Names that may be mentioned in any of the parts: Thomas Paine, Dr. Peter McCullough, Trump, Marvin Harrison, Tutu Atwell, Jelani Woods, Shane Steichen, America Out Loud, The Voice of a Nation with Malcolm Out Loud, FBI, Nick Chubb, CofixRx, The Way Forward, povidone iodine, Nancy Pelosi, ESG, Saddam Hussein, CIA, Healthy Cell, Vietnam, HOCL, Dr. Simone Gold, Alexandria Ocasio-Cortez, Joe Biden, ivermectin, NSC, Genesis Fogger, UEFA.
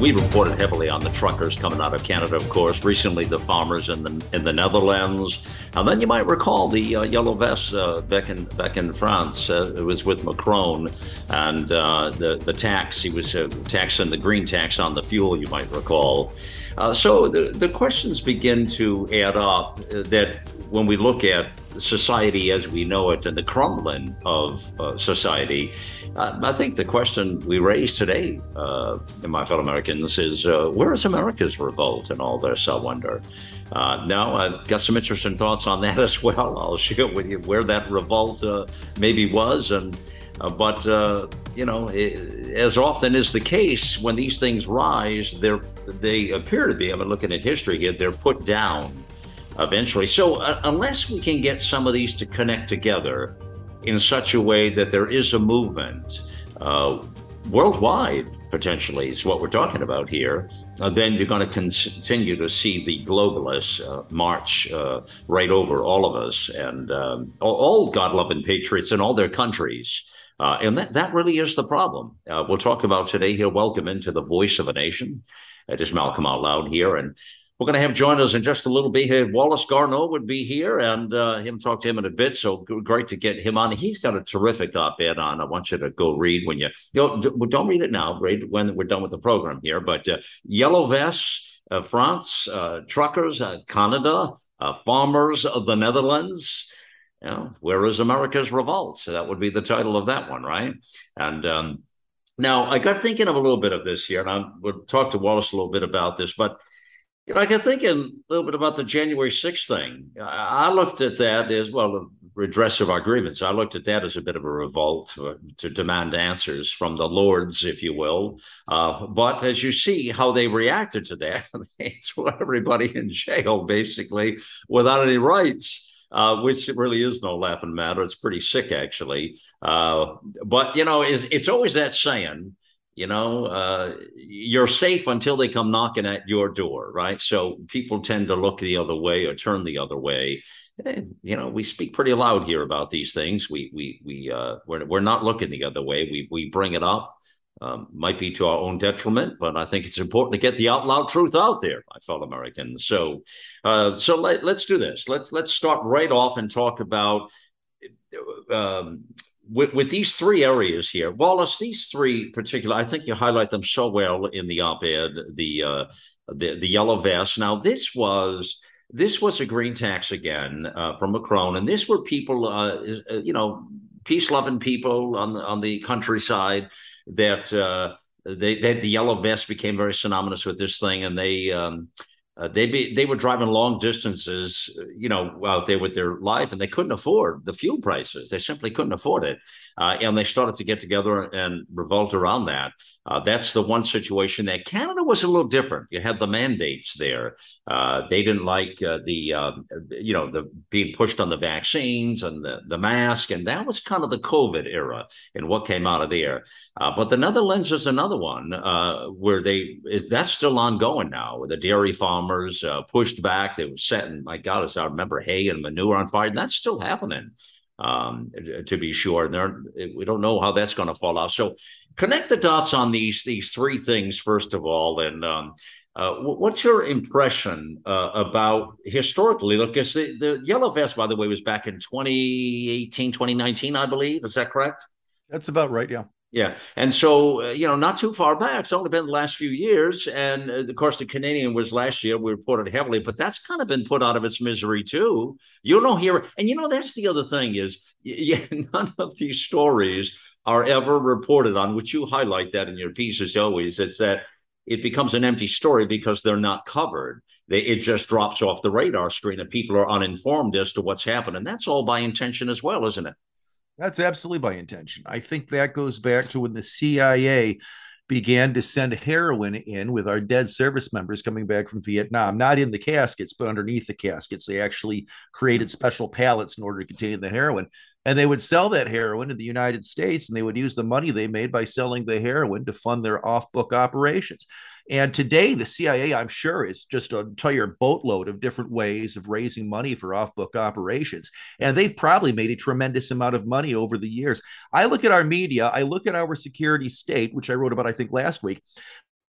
We reported heavily on the truckers coming out of Canada, of course. Recently, the farmers in the Netherlands, and then you might recall the yellow vests back in France. It was with Macron, and the tax. He was taxing the green tax on the fuel. You might recall. So the questions begin to add up. That when we look at society as we know it and the crumbling of society, I think the question we raise today, my fellow Americans, is where is America's revolt in all this, I wonder? Now, I've got some interesting thoughts on that as well. I'll share with you where that revolt maybe was. But as often is the case, when these things rise, they appear to be, I've been looking at history here, they're put down eventually. So unless we can get some of these to connect together in such a way that there is a movement worldwide, potentially, is what we're talking about here, then you're going to continue to see the globalists march right over all of us and all God-loving patriots in all their countries. And that really is the problem. We'll talk about today here. Welcome into the Voice of a Nation. It is Malcolm Out Loud here. And we're going to have join us in just a little bit here. Wallace Garneau would be here, and talk to him in a bit. So great to get him on. He's got a terrific op-ed on. I want you to go read when you don't read it now. Read when we're done with the program here. But yellow vests, France, truckers, Canada, farmers of the Netherlands. You know, where is America's revolt? So that would be the title of that one, right? And now I got thinking of a little bit of this here, and we'll talk to Wallace a little bit about this, but. I got thinking a little bit about the January 6th thing. I looked at that as, well, redress of our grievance. I looked at that as a bit of a revolt to demand answers from the lords, if you will. But as you see how they reacted to that, they threw everybody in jail, basically, without any rights. Which really is no laughing matter. It's pretty sick, actually. But, it's always that saying, you're safe until they come knocking at your door, right? So people tend to look the other way or turn the other way. And, we speak pretty loud here about these things. We're not looking the other way. We bring it up. Might be to our own detriment, but I think it's important to get the out loud truth out there, my fellow Americans. So let's do this. Let's start right off and talk about. With these three areas here, Wallace, these three particular, I think you highlight them so well in the op-ed, the yellow vest. Now, this was a green tax again from Macron, and this were people, peace-loving people on the countryside that they the yellow vest became very synonymous with this thing, and they. They were driving long distances, out there with their life, and they couldn't afford the fuel prices. They simply couldn't afford it. And they started to get together and revolt around that. That's the one situation that Canada was a little different. You had the mandates there. They didn't like the being pushed on the vaccines and the mask. And that was kind of the COVID era and what came out of there. But the Netherlands is another one where that's still ongoing now, where the dairy farmers pushed back. They were setting, my God, as I remember, hay and manure on fire. And that's still happening. To be sure. We don't know how that's going to fall out. So connect the dots on these three things, first of all. And what's your impression about historically? Look, the yellow vest, by the way, was back in 2018, 2019, I believe. Is that correct? That's about right, yeah. Yeah. And so, not too far back. It's only been the last few years. And, of course, the Canadian was last year. We reported heavily, but that's kind of been put out of its misery, too. You don't hear. And, that's the other thing is none of these stories are ever reported on, which you highlight that in your pieces always. It's that it becomes an empty story because they're not covered. It just drops off the radar screen and people are uninformed as to what's happened. And that's all by intention as well, isn't it? That's absolutely by intention. I think that goes back to when the CIA began to send heroin in with our dead service members coming back from Vietnam, not in the caskets, but underneath the caskets. They actually created special pallets in order to contain the heroin. And they would sell that heroin in the United States, and they would use the money they made by selling the heroin to fund their off-book operations. And today, the CIA, I'm sure, is just an entire boatload of different ways of raising money for off-book operations. And they've probably made a tremendous amount of money over the years. I look at our media, I look at our security state, which I wrote about, I think, last week.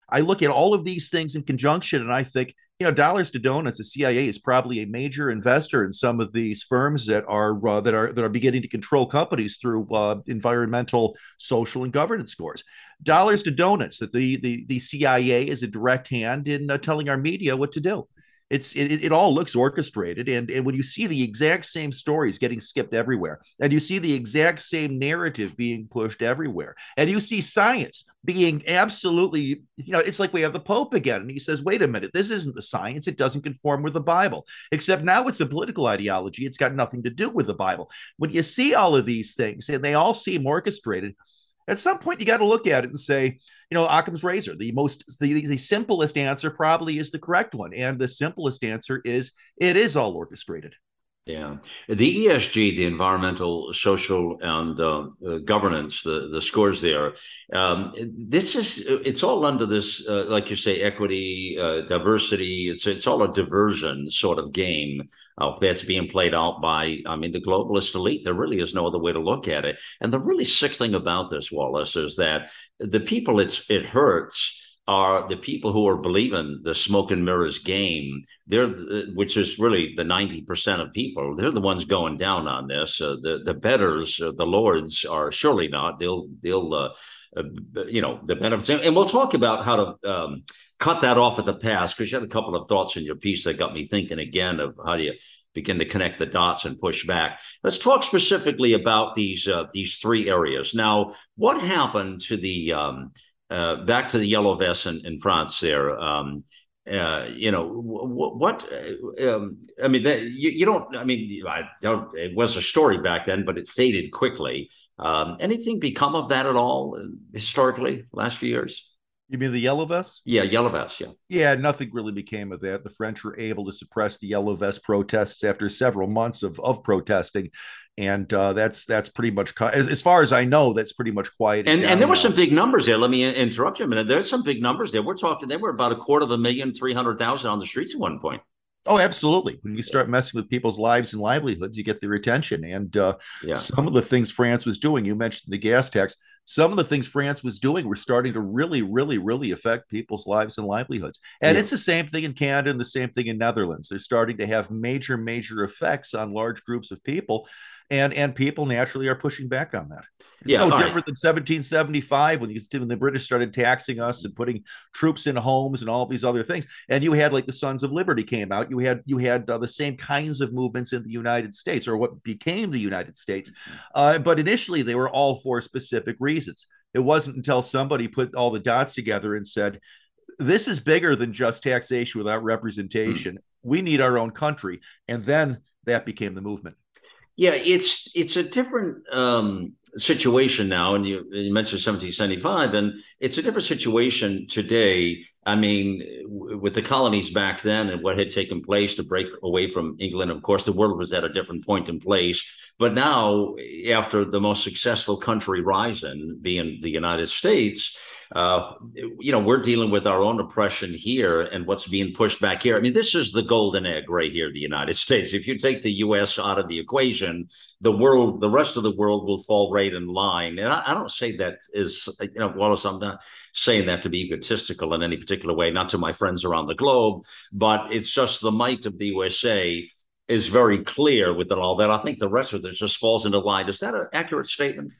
I look at all of these things in conjunction, and I think, you know, dollars to donuts, the CIA is probably a major investor in some of these firms that are beginning to control companies through environmental, social, and governance scores. Dollars to donuts that the CIA is a direct hand in telling our media what to do. It all looks orchestrated. And when you see the exact same stories getting skipped everywhere, and you see the exact same narrative being pushed everywhere, and you see science being absolutely, you know, it's like we have the Pope again. And he says, wait a minute, this isn't the science. It doesn't conform with the Bible, except now it's a political ideology. It's got nothing to do with the Bible. When you see all of these things and they all seem orchestrated, at some point, you got to look at it and say, you know, Occam's razor, the simplest answer probably is the correct one. And the simplest answer is it is all orchestrated. Yeah. The ESG, the environmental, social, and governance, the scores there, it's all under this, like you say, equity, diversity. It's all a diversion sort of game that's being played out by, I mean, the globalist elite. There really is no other way to look at it. And the really sick thing about this, Wallace, is that the people it hurts are the people who are believing the smoke and mirrors game, which is really the 90% of people. They're the ones going down on this. The betters, the lords, are surely not. They'll the benefits. And we'll talk about how to cut that off at the pass, because you had a couple of thoughts in your piece that got me thinking again of how do you begin to connect the dots and push back. Let's talk specifically about these three areas. Now, what happened to the back to the yellow vests in France there, it was a story back then, but it faded quickly. Anything become of that at all historically last few years? You mean the yellow vests? Yeah, yellow vests, yeah. Yeah, nothing really became of that. The French were able to suppress the yellow vest protests after several months of protesting. And that's pretty much, as far as I know, that's pretty much quiet. And there were some big numbers there. Let me interrupt you a minute. There's some big numbers there. We're talking, they were about 250,300 on the streets at one point. Oh, absolutely. When you start messing with people's lives and livelihoods, you get their attention. And Some of the things France was doing, you mentioned the gas tax. Some of the things France was doing were starting to really, really, really affect people's lives and livelihoods. And It's the same thing in Canada and the same thing in Netherlands. They're starting to have major, major effects on large groups of people. And people naturally are pushing back on that. It's no different than 1775 when the British started taxing us and putting troops in homes and all these other things. And you had like the Sons of Liberty came out. You had the same kinds of movements in the United States, or what became the United States. But initially, they were all for specific reasons. It wasn't until somebody put all the dots together and said, this is bigger than just taxation without representation. We need our own country. And then that became the movement. Yeah, it's a different situation now, and you mentioned 1775, and it's a different situation today. I mean, with the colonies back then and what had taken place to break away from England, of course, the world was at a different point in place. But now, after the most successful country rising being the United States, we're dealing with our own oppression here and what's being pushed back here. I mean, this is the golden egg right here, the United States. If you take the U.S. out of the equation, the rest of the world will fall right in line. And I don't say that is, Wallace, I'm not saying that to be egotistical in any particular way, not to my friends around the globe, but it's just the might of the USA is very clear within all that. I think the rest of it just falls into line. Is that an accurate statement?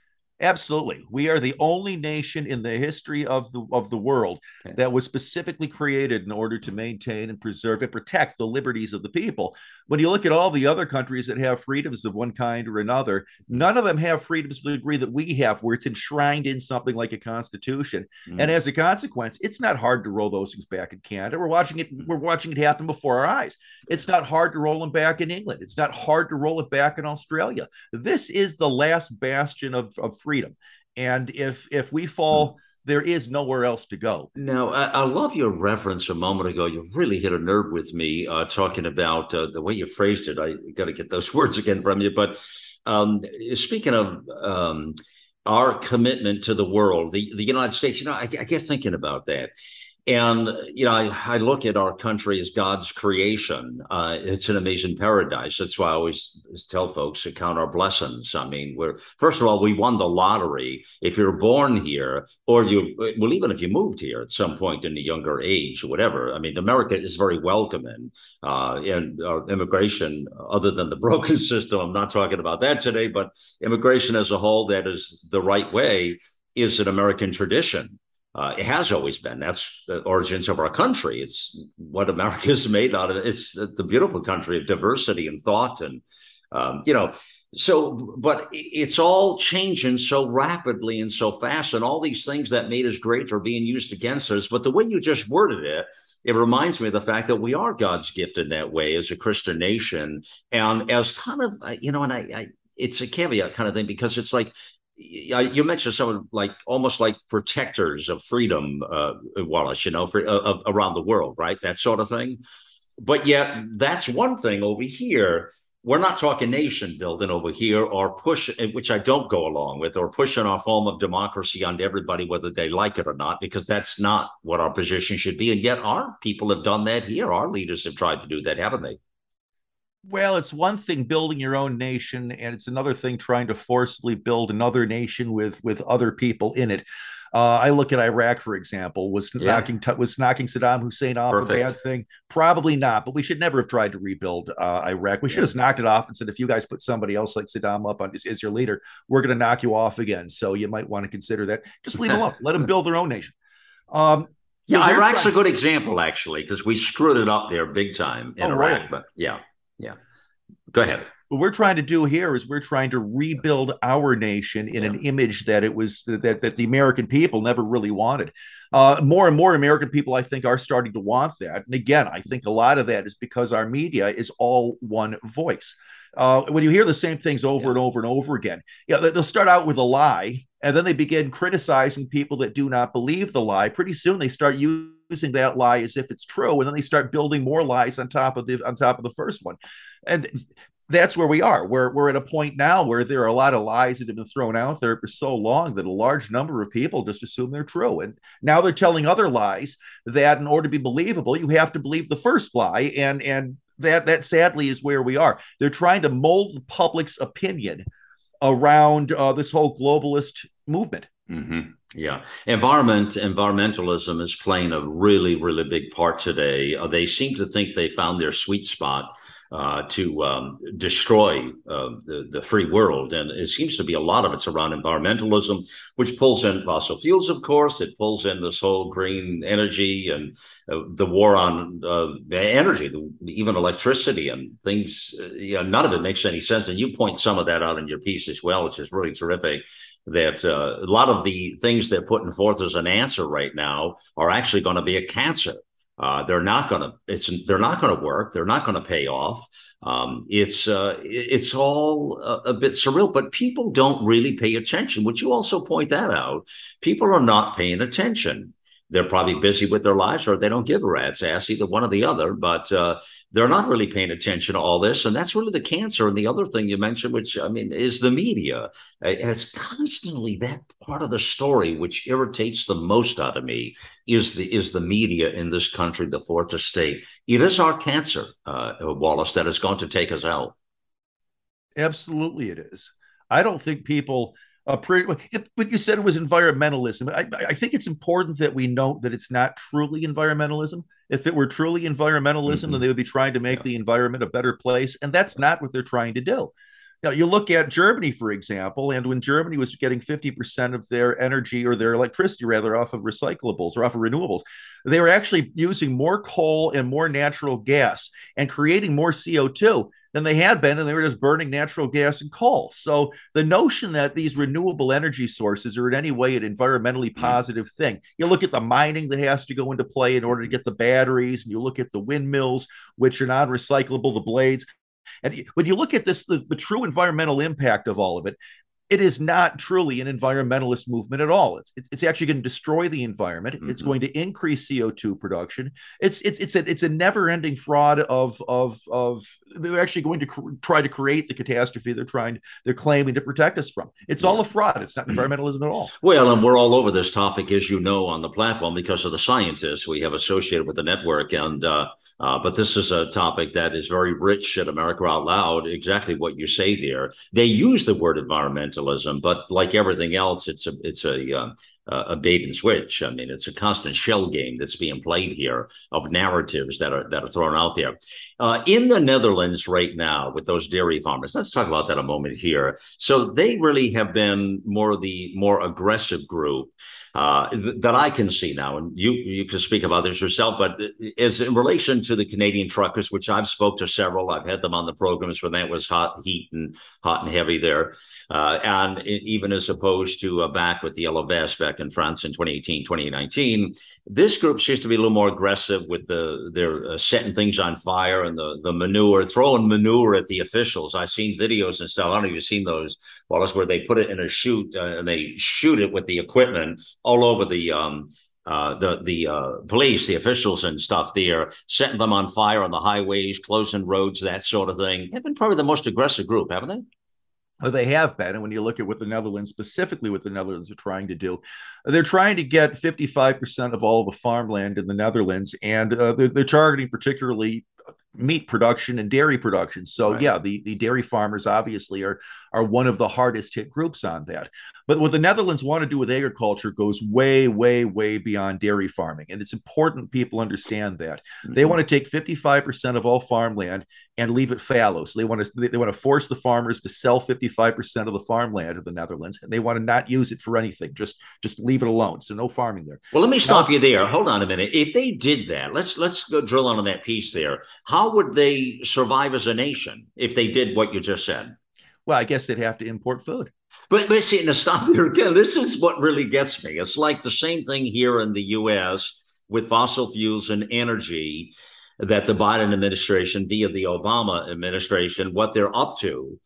Absolutely. We are the only nation in the history of the world that was specifically created in order to maintain and preserve and protect the liberties of the people. When you look at all the other countries that have freedoms of one kind or another, none of them have freedoms to the degree that we have, where it's enshrined in something like a constitution. And as a consequence, it's not hard to roll those things back in Canada. We're watching it happen before our eyes. It's not hard to roll them back in England. It's not hard to roll it back in Australia. This is the last bastion of freedom. And if we fall there is nowhere else to go. Now, I love your reference a moment ago. You really hit a nerve with me talking about the way you phrased it. I got to get those words again from you. But speaking of our commitment to the world, the United States, you know, I get thinking about that. And, you know, I look at our country as God's creation. It's an amazing paradise. That's why I always tell folks to count our blessings. I mean, we're, first of all, we won the lottery. If you're born here, or even if you moved here at some point in a younger age or whatever, I mean, America is very welcoming. And our immigration, other than the broken system, I'm not talking about that today, but immigration as a whole, that is the right way, is an American tradition. It has always been. That's the origins of our country. It's what America is made out of. It's the beautiful country of diversity and thought. And, you know, so but it's all changing so rapidly and so fast. And all these things that made us great are being used against us. But the way you just worded it, it reminds me of the fact that we are God's gift in that way as a Christian nation. And as kind of, you know, and I it's a caveat kind of thing, because it's like, you mentioned someone like almost like protectors of freedom, Wallace, you know, around the world, right? That sort of thing. But yet that's one thing over here. We're not talking nation building over here or push, which I don't go along with, or pushing our form of democracy onto everybody, whether they like it or not, because that's not what our position should be. And yet our people have done that here. Our leaders have tried to do that, haven't they? Well, it's one thing building your own nation, and it's another thing trying to forcibly build another nation with other people in it. I look at Iraq, for example, was knocking Saddam Hussein off a bad thing? Probably not, but we should never have tried to rebuild Iraq. We should have just knocked it off and said, if you guys put somebody else like Saddam up as your leader, we're going to knock you off again. So you might want to consider that. Just leave them alone. Let them build their own nation. Yeah, Iraq's a good example, actually, because we screwed it up there big time in Iraq. Right. But yeah. Go ahead. What we're trying to do here is we're trying to rebuild our nation in an image that it was that the American people never really wanted. More and more American people, I think, are starting to want that. And again, I think a lot of that is because our media is all one voice. When you hear the same things over and over and over again, they'll start out with a lie, and then they begin criticizing people that do not believe the lie. Pretty soon they start using that lie as if it's true, and then they start building more lies on top of the first one. And that's where we are. We're at a point now where there are a lot of lies that have been thrown out there for so long that a large number of people just assume they're true. And now they're telling other lies that in order to be believable, you have to believe the first lie. And that sadly is where we are. They're trying to mold the public's opinion around this whole globalist movement. Mm-hmm. Yeah. Environmentalism is playing a really, really big part today. They seem to think they found their sweet spot to destroy the free world. And it seems to be a lot of it's around environmentalism, which pulls in fossil fuels, of course. It pulls in this whole green energy and the war on energy, even electricity and things. None of it makes any sense. And you point some of that out in your piece as well, which is really terrific. That a lot of the things they're putting forth as an answer right now are actually going to be a cancer. They're not going to work. They're not going to pay off. It's all a bit surreal, but people don't really pay attention. Would you also point that out? People are not paying attention. They're probably busy with their lives, or they don't give a rat's ass, either one or the other, but they're not really paying attention to all this. And that's really the cancer. And the other thing you mentioned, which I mean, is the media. And it's constantly that part of the story, which irritates the most out of me, is the media in this country, the fourth estate. It is our cancer, Wallace, that is going to take us out. Absolutely it is. I don't think people... But you said it was environmentalism. I think it's important that we note that it's not truly environmentalism. If it were truly environmentalism, then they would be trying to make the environment a better place. And that's not what they're trying to do. Now, you look at Germany, for example, and when Germany was getting 50% of their energy, or their electricity rather, off of recyclables or off of renewables, they were actually using more coal and more natural gas and creating more CO2 than they had been, and they were just burning natural gas and coal. So the notion that these renewable energy sources are in any way an environmentally positive thing. You look at the mining that has to go into play in order to get the batteries, and you look at the windmills, which are non-recyclable, the blades. And when you look at this, the true environmental impact of all of it, It is not truly an environmentalist movement at all. It's actually going to destroy the environment. Mm-hmm. It's going to increase CO2 production. It's a never-ending fraud of they're actually going to try to create the catastrophe they're claiming to protect us from. It's all a fraud. It's not environmentalism at all. Well, and we're all over this topic, as you know, on the platform because of the scientists we have associated with the network. And but this is a topic that is very rich at America Out Loud. Exactly what you say there. They use the word environmental. But like everything else, it's a bait and switch. I mean, it's a constant shell game that's being played here of narratives that are thrown out there. In the Netherlands right now with those dairy farmers, let's talk about that a moment here. So they really have been the more aggressive group that I can see now. And you can speak about this yourself, but as in relation to the Canadian truckers, which I've spoke to several, I've had them on the programs when that was hot and heavy there. And even as opposed to back with the yellow vest back in France in 2018, 2019, this group seems to be a little more aggressive with they're setting things on fire and the manure, throwing manure at the officials. I've seen videos and stuff. I don't know if you've seen those, Wallace, where they put it in a chute and they shoot it with the equipment all over the police, the officials and stuff there, setting them on fire on the highways, closing roads, that sort of thing. They've been probably the most aggressive group, haven't they? They have been. And when you look at what the Netherlands are trying to do, they're trying to get 55% of all the farmland in the Netherlands. And they're targeting particularly meat production and dairy production. So, right. Yeah, the dairy farmers obviously are one of the hardest hit groups on that. But what the Netherlands want to do with agriculture goes way, way, way beyond dairy farming. And it's important people understand that. Mm-hmm. They want to take 55% of all farmland and leave it fallow. So they want to force the farmers to sell 55% of the farmland of the Netherlands, and they want to not use it for anything. Just leave it alone. So no farming there. Well, let me stop you there. Hold on a minute. If they did that, let's go drill on that piece there. How would they survive as a nation if they did what you just said? Well, I guess they'd have to import food. But see, now stop here again. This is what really gets me. It's like the same thing here in the U.S. with fossil fuels and energy that the Biden administration via the Obama administration, what they're up to.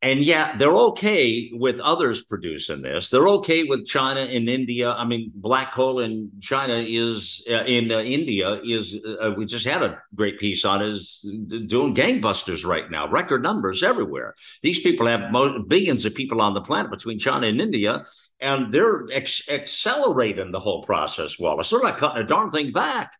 And yeah, they're okay with others producing this. They're okay with China and India. I mean, black coal in China is India is. We just had a great piece on it, is doing gangbusters right now, record numbers everywhere. These people have billions of people on the planet between China and India, and they're accelerating the whole process, Wallace. They're not cutting a darn thing back.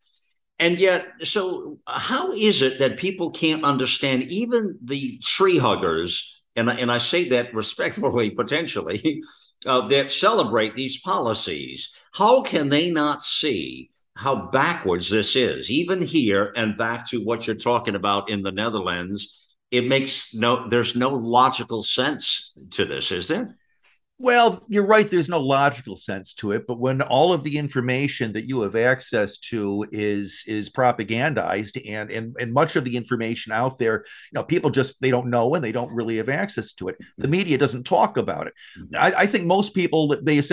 And yet, so how is it that people can't understand even the tree huggers? And I say that respectfully, potentially, that celebrate these policies. How can they not see how backwards this is, even here and back to what you're talking about in the Netherlands? It makes there's no logical sense to this, is there? Well, you're right. There's no logical sense to it. But when all of the information that you have access to is propagandized and much of the information out there, you know, people just they don't know and they don't really have access to it. The media doesn't talk about it. I think most people, they just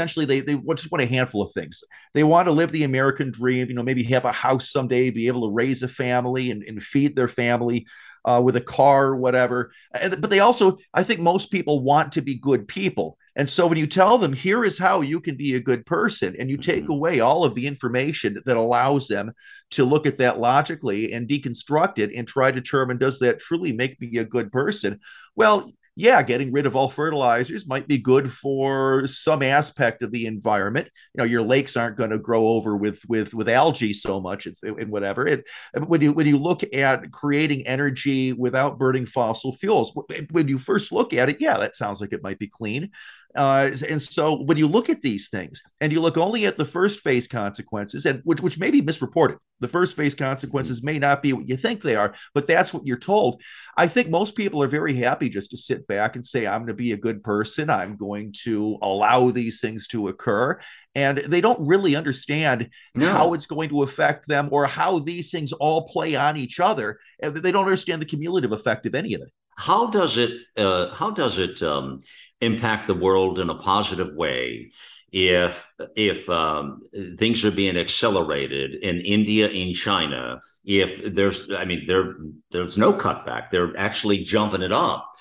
want a handful of things. They want to live the American dream, you know, maybe have a house someday, be able to raise a family and feed their family. With a car or whatever. But they also, I think most people want to be good people. And so when you tell them, here is how you can be a good person, and you take away all of the information that allows them to look at that logically and deconstruct it and try to determine, does that truly make me a good person? Well, yeah, getting rid of all fertilizers might be good for some aspect of the environment. You know, your lakes aren't going to grow over with algae so much and whatever. When you look at creating energy without burning fossil fuels, when you first look at it, yeah, that sounds like it might be clean. And so when you look at these things and you look only at the first phase consequences, and which may be misreported, the first phase consequences may not be what you think they are, but that's what you're told. I think most people are very happy just to sit back and say, I'm going to be a good person. I'm going to allow these things to occur. And they don't really understand how it's going to affect them or how these things all play on each other. And they don't understand the cumulative effect of any of it. How does it impact the world in a positive way if things are being accelerated in India and China? If there's no cutback, they're actually jumping it up.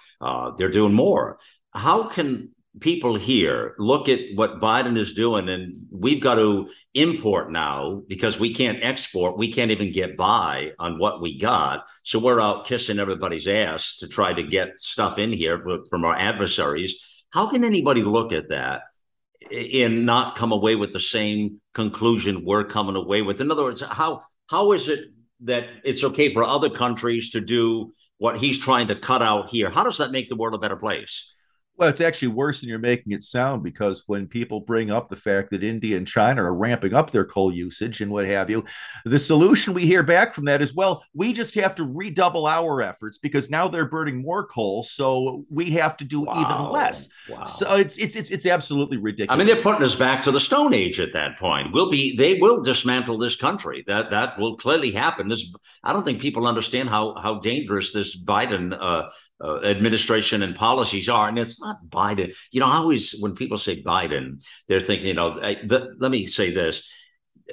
They're doing more. How can people here, look at what Biden is doing, and we've got to import now because we can't export. We can't even get by on what we got. So we're out kissing everybody's ass to try to get stuff in here from our adversaries. How can anybody look at that and not come away with the same conclusion we're coming away with? In other words, how is it that it's okay for other countries to do what he's trying to cut out here? How does that make the world a better place? Well, it's actually worse than you're making it sound, because when people bring up the fact that India and China are ramping up their coal usage and what have you, the solution we hear back from that is, well, we just have to redouble our efforts because now they're burning more coal, so we have to do even less. Wow. So it's absolutely ridiculous. I mean, they're putting us back to the Stone Age at that point. They will dismantle this country. That will clearly happen. I don't think people understand how dangerous this Biden administration and policies are. And it's not Biden. You know, I always, when people say Biden, they're thinking, you know, let me say this.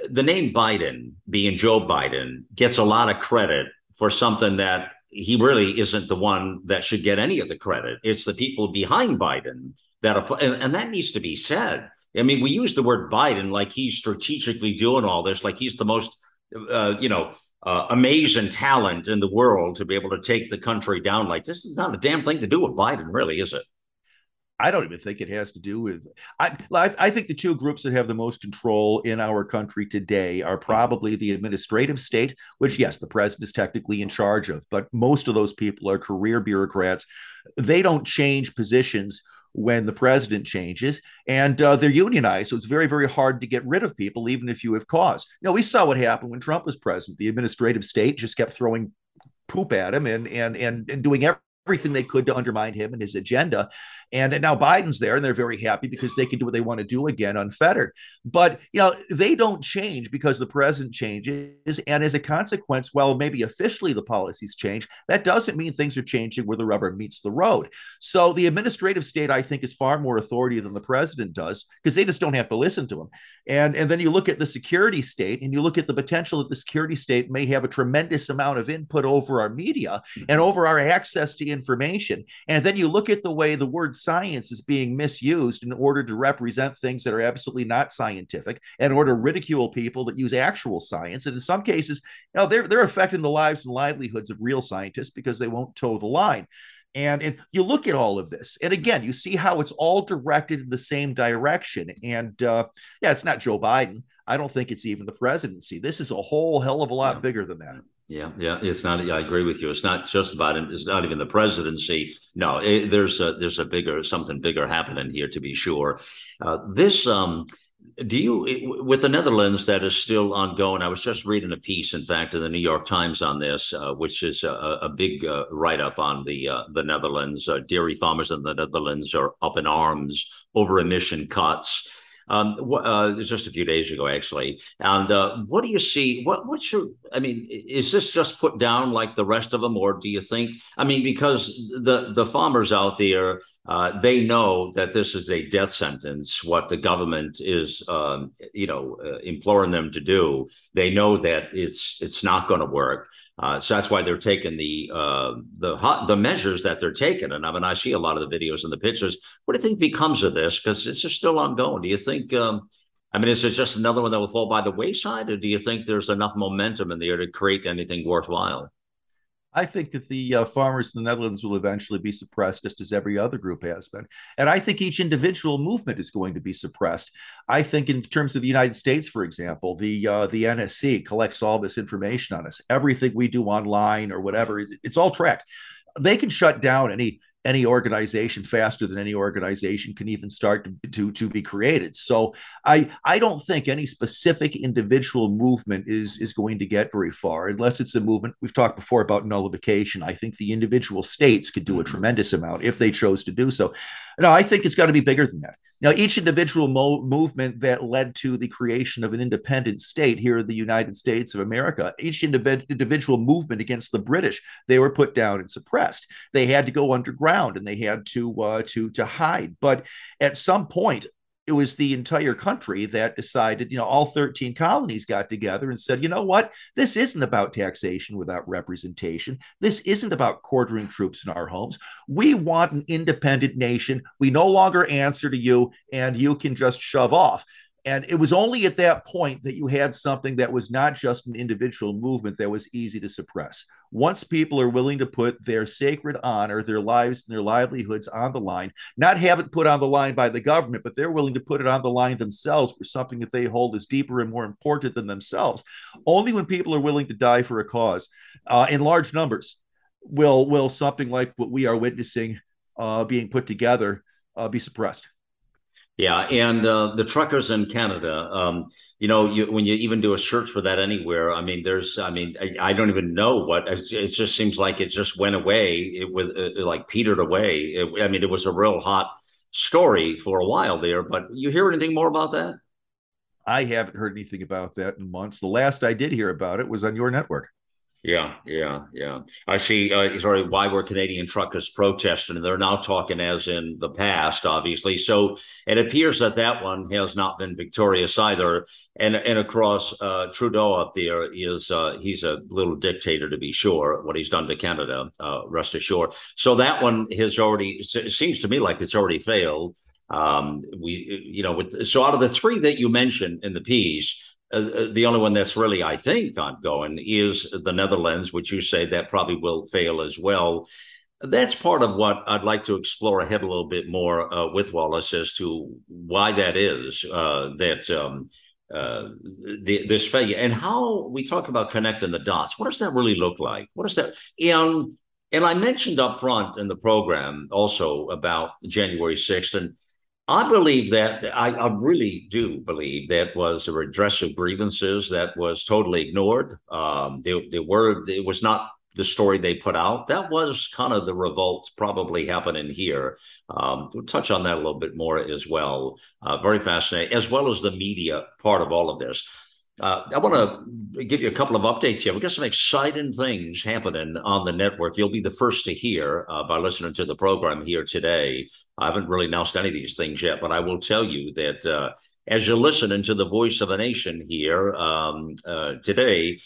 The name Biden, being Joe Biden, gets a lot of credit for something that he really isn't the one that should get any of the credit. It's the people behind Biden that are, and that needs to be said. I mean, we use the word Biden like he's strategically doing all this, like he's the most, amazing talent in the world to be able to take the country down. Like, this is not a damn thing to do with Biden, really, is it? I don't even think it has to do with. I think the two groups that have the most control in our country today are probably the administrative state, which, yes, the president is technically in charge of, but most of those people are career bureaucrats. They don't change positions when the president changes, and they're unionized. So it's very, very hard to get rid of people, even if you have cause. You know, we saw what happened when Trump was president. The administrative state just kept throwing poop at him and doing everything they could to undermine him and his agenda. And now Biden's there, and they're very happy because they can do what they want to do again, unfettered. But, you know, they don't change because the president changes. And as a consequence, while maybe officially the policies change, that doesn't mean things are changing where the rubber meets the road. So the administrative state, I think, is far more authority than the president does, because they just don't have to listen to him. And then you look at the security state, and you look at the potential that the security state may have a tremendous amount of input over our media and over our access to information. And then you look at the way the word science is being misused in order to represent things that are absolutely not scientific, in order to ridicule people that use actual science. And in some cases, you know, they're affecting the lives and livelihoods of real scientists because they won't toe the line. And you look at all of this, and again, you see how it's all directed in the same direction. And yeah, it's not Joe Biden. I don't think it's even the presidency. This is a whole hell of a lot bigger than that. Yeah, it's not. I agree with you. It's not just about him. It's not even the presidency. No, there's a bigger, something bigger happening here, to be sure. With the Netherlands, that is still ongoing. I was just reading a piece, in fact, in the New York Times on this, which is a big write-up on the Netherlands. Dairy farmers in the Netherlands are up in arms over emission cuts. Just a few days ago, actually. And what do you see? What's your? I mean, is this just put down like the rest of them, or do you think? I mean, because the farmers out there, they know that this is a death sentence. What the government is, imploring them to do. They know that it's not going to work. So that's why they're taking the measures that they're taking. And I mean, I see a lot of the videos and the pictures. What do you think becomes of this? Because it's just still ongoing. Do you think, is it just another one that will fall by the wayside? Or do you think there's enough momentum in there to create anything worthwhile? I think that the farmers in the Netherlands will eventually be suppressed, just as every other group has been. And I think each individual movement is going to be suppressed. I think in terms of the United States, for example, the NSC collects all this information on us. Everything we do online or whatever, it's all tracked. They can shut down any organization faster than any organization can even start to be created. So I don't think any specific individual movement is going to get very far, unless it's a movement. We've talked before about nullification. I think the individual states could do a tremendous amount if they chose to do so. No, I think it's got to be bigger than that. Now, each individual movement that led to the creation of an independent state here in the United States of America, each individual movement against the British, they were put down and suppressed. They had to go underground, and they had to hide. But at some point, it was the entire country that decided, you know, all 13 colonies got together and said, you know what, this isn't about taxation without representation. This isn't about quartering troops in our homes. We want an independent nation. We no longer answer to you, and you can just shove off. And it was only at that point that you had something that was not just an individual movement that was easy to suppress. Once people are willing to put their sacred honor, their lives and their livelihoods on the line, not have it put on the line by the government, but they're willing to put it on the line themselves for something that they hold as deeper and more important than themselves. Only when people are willing to die for a cause in large numbers will something like what we are witnessing being put together be suppressed. Yeah. And the truckers in Canada, you know, when you even do a search for that anywhere, I mean, I don't even know what it just seems like it just went away. It was like petered away. It was a real hot story for a while there. But you hear anything more about that? I haven't heard anything about that in months. The last I did hear about it was on your network. Yeah. I see. Why were Canadian truckers protesting? They're now talking as in the past, obviously. So it appears that one has not been victorious either. And of course, Trudeau up there he's a little dictator, to be sure, what he's done to Canada, rest assured. So that one has already, it seems to me like it's already failed. So out of the three that you mentioned in the piece, the only one that's really, I think, ongoing is the Netherlands, which you say that probably will fail as well. That's part of what I'd like to explore ahead a little bit more with Wallace as to why that is, this failure and how we talk about connecting the dots. What does that really look like? What is that? And I mentioned up front in the program also about January 6th and I believe that, I really do believe that was a redress of grievances that was totally ignored. It was not the story they put out. That was kind of the revolt probably happening here. We'll touch on that a little bit more as well. Very fascinating, as well as the media part of all of this. I want to give you a couple of updates here. We've got some exciting things happening on the network. You'll be the first to hear by listening to the program here today. I haven't really announced any of these things yet, but I will tell you that as you're listening to the Voice of a Nation here today,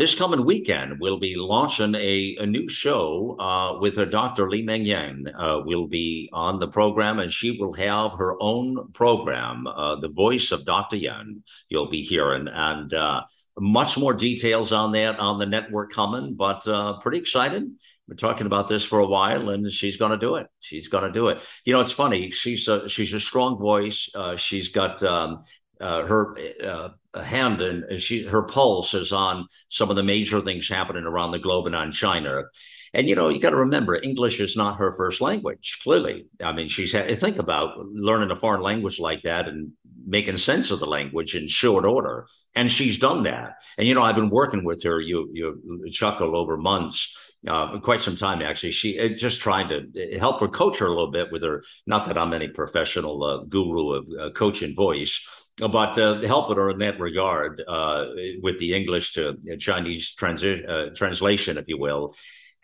this coming weekend, we'll be launching a new show with Dr. Li-Meng Yang. Will be on the program, and she will have her own program, The Voice of Dr. Yang, you'll be hearing. And much more details on that on the network coming, but pretty excited. We're talking about this for a while, and she's going to do it. She's going to do it. You know, it's funny. She's a strong voice. She's got... her hand and her pulse is on some of the major things happening around the globe and on China. And, you know, you got to remember, English is not her first language, clearly. I mean, think about learning a foreign language like that and making sense of the language in short order. And she's done that. And, you know, I've been working with her, you chuckle over months. Quite some time, actually. She just trying to help her coach her a little bit with her. Not that I'm any professional guru of coaching voice, but helping her in that regard with the English to Chinese translation, if you will.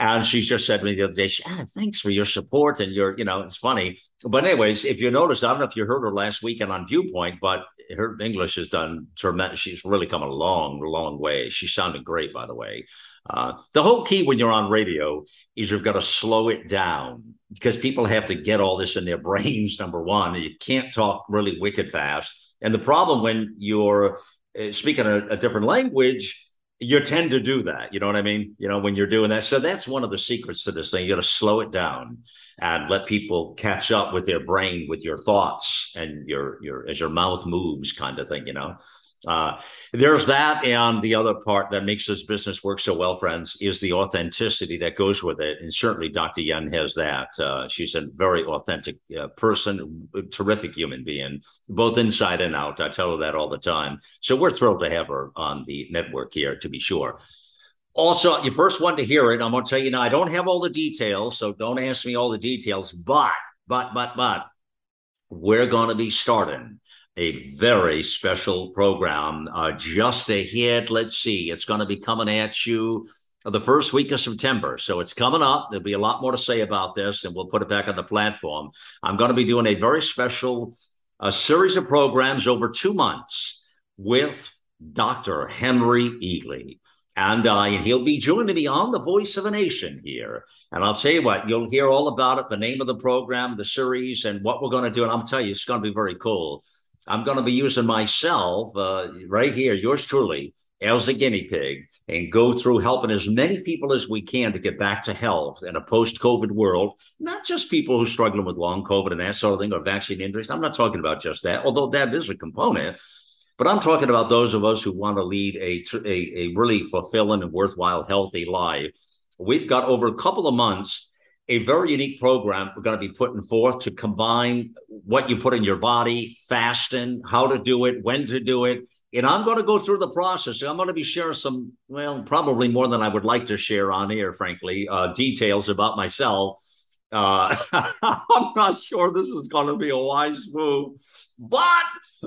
And she just said to me the other day, thanks for your support. And it's funny. But anyways, if you notice, I don't know if you heard her last weekend on Viewpoint, but her English has done tremendous. She's really come a long, long way. She sounded great, by the way. The whole key when you're on radio is you've got to slow it down because people have to get all this in their brains, number one. And you can't talk really wicked fast. And the problem when you're speaking a different language, you tend to do that. You know what I mean? You know, when you're doing that. So that's one of the secrets to this thing. You got to slow it down and let people catch up with their brain, with your thoughts and your as your mouth moves kind of thing, you know. There's that. And the other part that makes this business work so well, friends, is the authenticity that goes with it. And certainly Dr. Yang has that. She's a very authentic person, a terrific human being, both inside and out. I tell her that all the time. So we're thrilled to have her on the network here, to be sure. Also, you first want to hear it. I'm going to tell you now, I don't have all the details, so don't ask me all the details, but we're going to be starting a very special program just ahead. Let's see. It's going to be coming at you the first week of September. So it's coming up. There'll be a lot more to say about this, and we'll put it back on the platform. I'm going to be doing a very special a series of programs over 2 months with Dr. Henry Eadley. And he'll be joining me on The Voice of a Nation here. And I'll tell you what, you'll hear all about it, the name of the program, the series, and what we're going to do. And I'll tell you, it's going to be very cool. I'm going to be using myself right here, yours truly, as a guinea pig, and go through helping as many people as we can to get back to health in a post-COVID world, not just people who are struggling with long COVID and that sort of thing or vaccine injuries. I'm not talking about just that, although that is a component. But I'm talking about those of us who want to lead a really fulfilling and worthwhile, healthy life. We've got over a couple of months, a very unique program we're going to be putting forth to combine what you put in your body, fasting, how to do it, when to do it. And I'm going to go through the process. I'm going to be sharing some, well, probably more than I would like to share on here, frankly, details about myself. I'm not sure this is going to be a wise move, but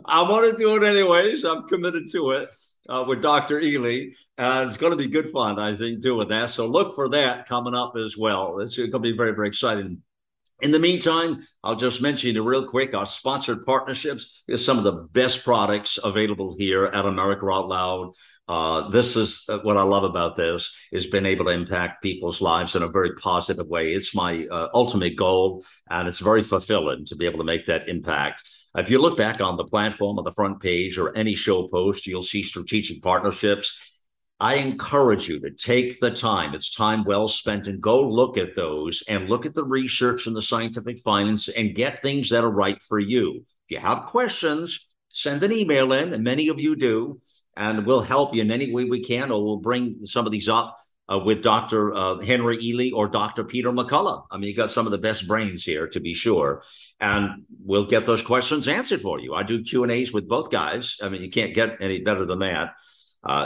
I want to do it anyways. I'm committed to it with Dr. Eadley. It's going to be good fun, I think, doing that. So look for that coming up as well. It's going to be very, very exciting. In the meantime, I'll just mention you real quick, our sponsored partnerships is some of the best products available here at America Out Loud. This is what I love about this, is being able to impact people's lives in a very positive way. It's my ultimate goal, and it's very fulfilling to be able to make that impact. If you look back on the platform on the front page or any show post, you'll see strategic partnerships. I encourage you to take the time. It's time well spent, and go look at those and look at the research and the scientific findings and get things that are right for you. If you have questions, send an email in, and many of you do, and we'll help you in any way we can, or we'll bring some of these up with Dr. Henry Eadley or Dr. Peter McCullough. I mean, you got some of the best brains here, to be sure. And we'll get those questions answered for you. I do Q&As with both guys. I mean, you can't get any better than that.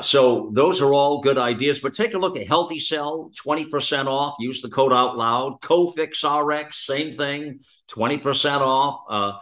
So those are all good ideas, but take a look at Healthy Cell, 20% off. Use the code out loud. CofixRx, same thing, 20% off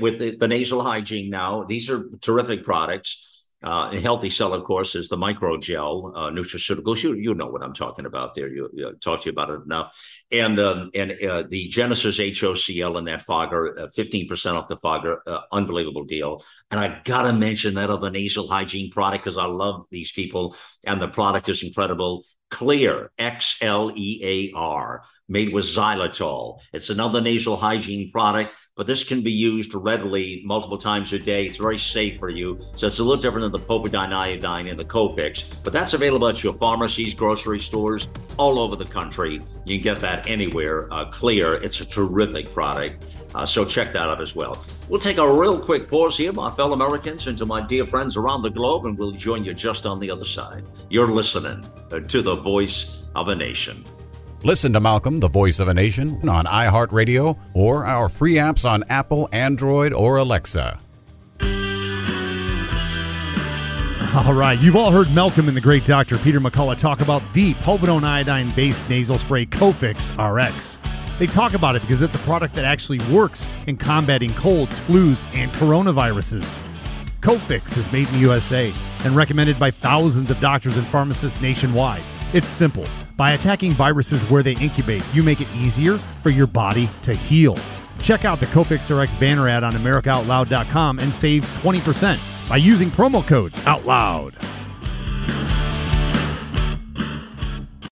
with the nasal hygiene now. These are terrific products. And Healthy Cell, of course, is the microgel nutraceuticals. You know what I'm talking about there. You talked to you about it enough. And the Genesis HOCL and that fogger, 15% off the fogger, unbelievable deal. And I've got to mention that other nasal hygiene product because I love these people and the product is incredible. Clear, XLEAR, made with xylitol. It's another nasal hygiene product, but this can be used readily multiple times a day. It's very safe for you. So it's a little different than the povidone iodine and the Cofix, but that's available at your pharmacies, grocery stores, all over the country. You can get that anywhere. Clear, it's a terrific product. So check that out as well. We'll take a real quick pause here, my fellow Americans, and to my dear friends around the globe, and we'll join you just on the other side. You're listening to The Voice of a Nation. Listen to Malcolm, The Voice of a Nation, on iHeartRadio or our free apps on Apple, Android, or Alexa. All right, you've all heard Malcolm and the great Dr. Peter McCullough talk about the povidone iodine-based nasal spray CofixRx. They talk about it because it's a product that actually works in combating colds, flus, and coronaviruses. Cofix is made in the USA and recommended by thousands of doctors and pharmacists nationwide. It's simple. By attacking viruses where they incubate, you make it easier for your body to heal. Check out the CofixRx banner ad on AmericaOutloud.com and save 20% by using promo code OUTLOUD.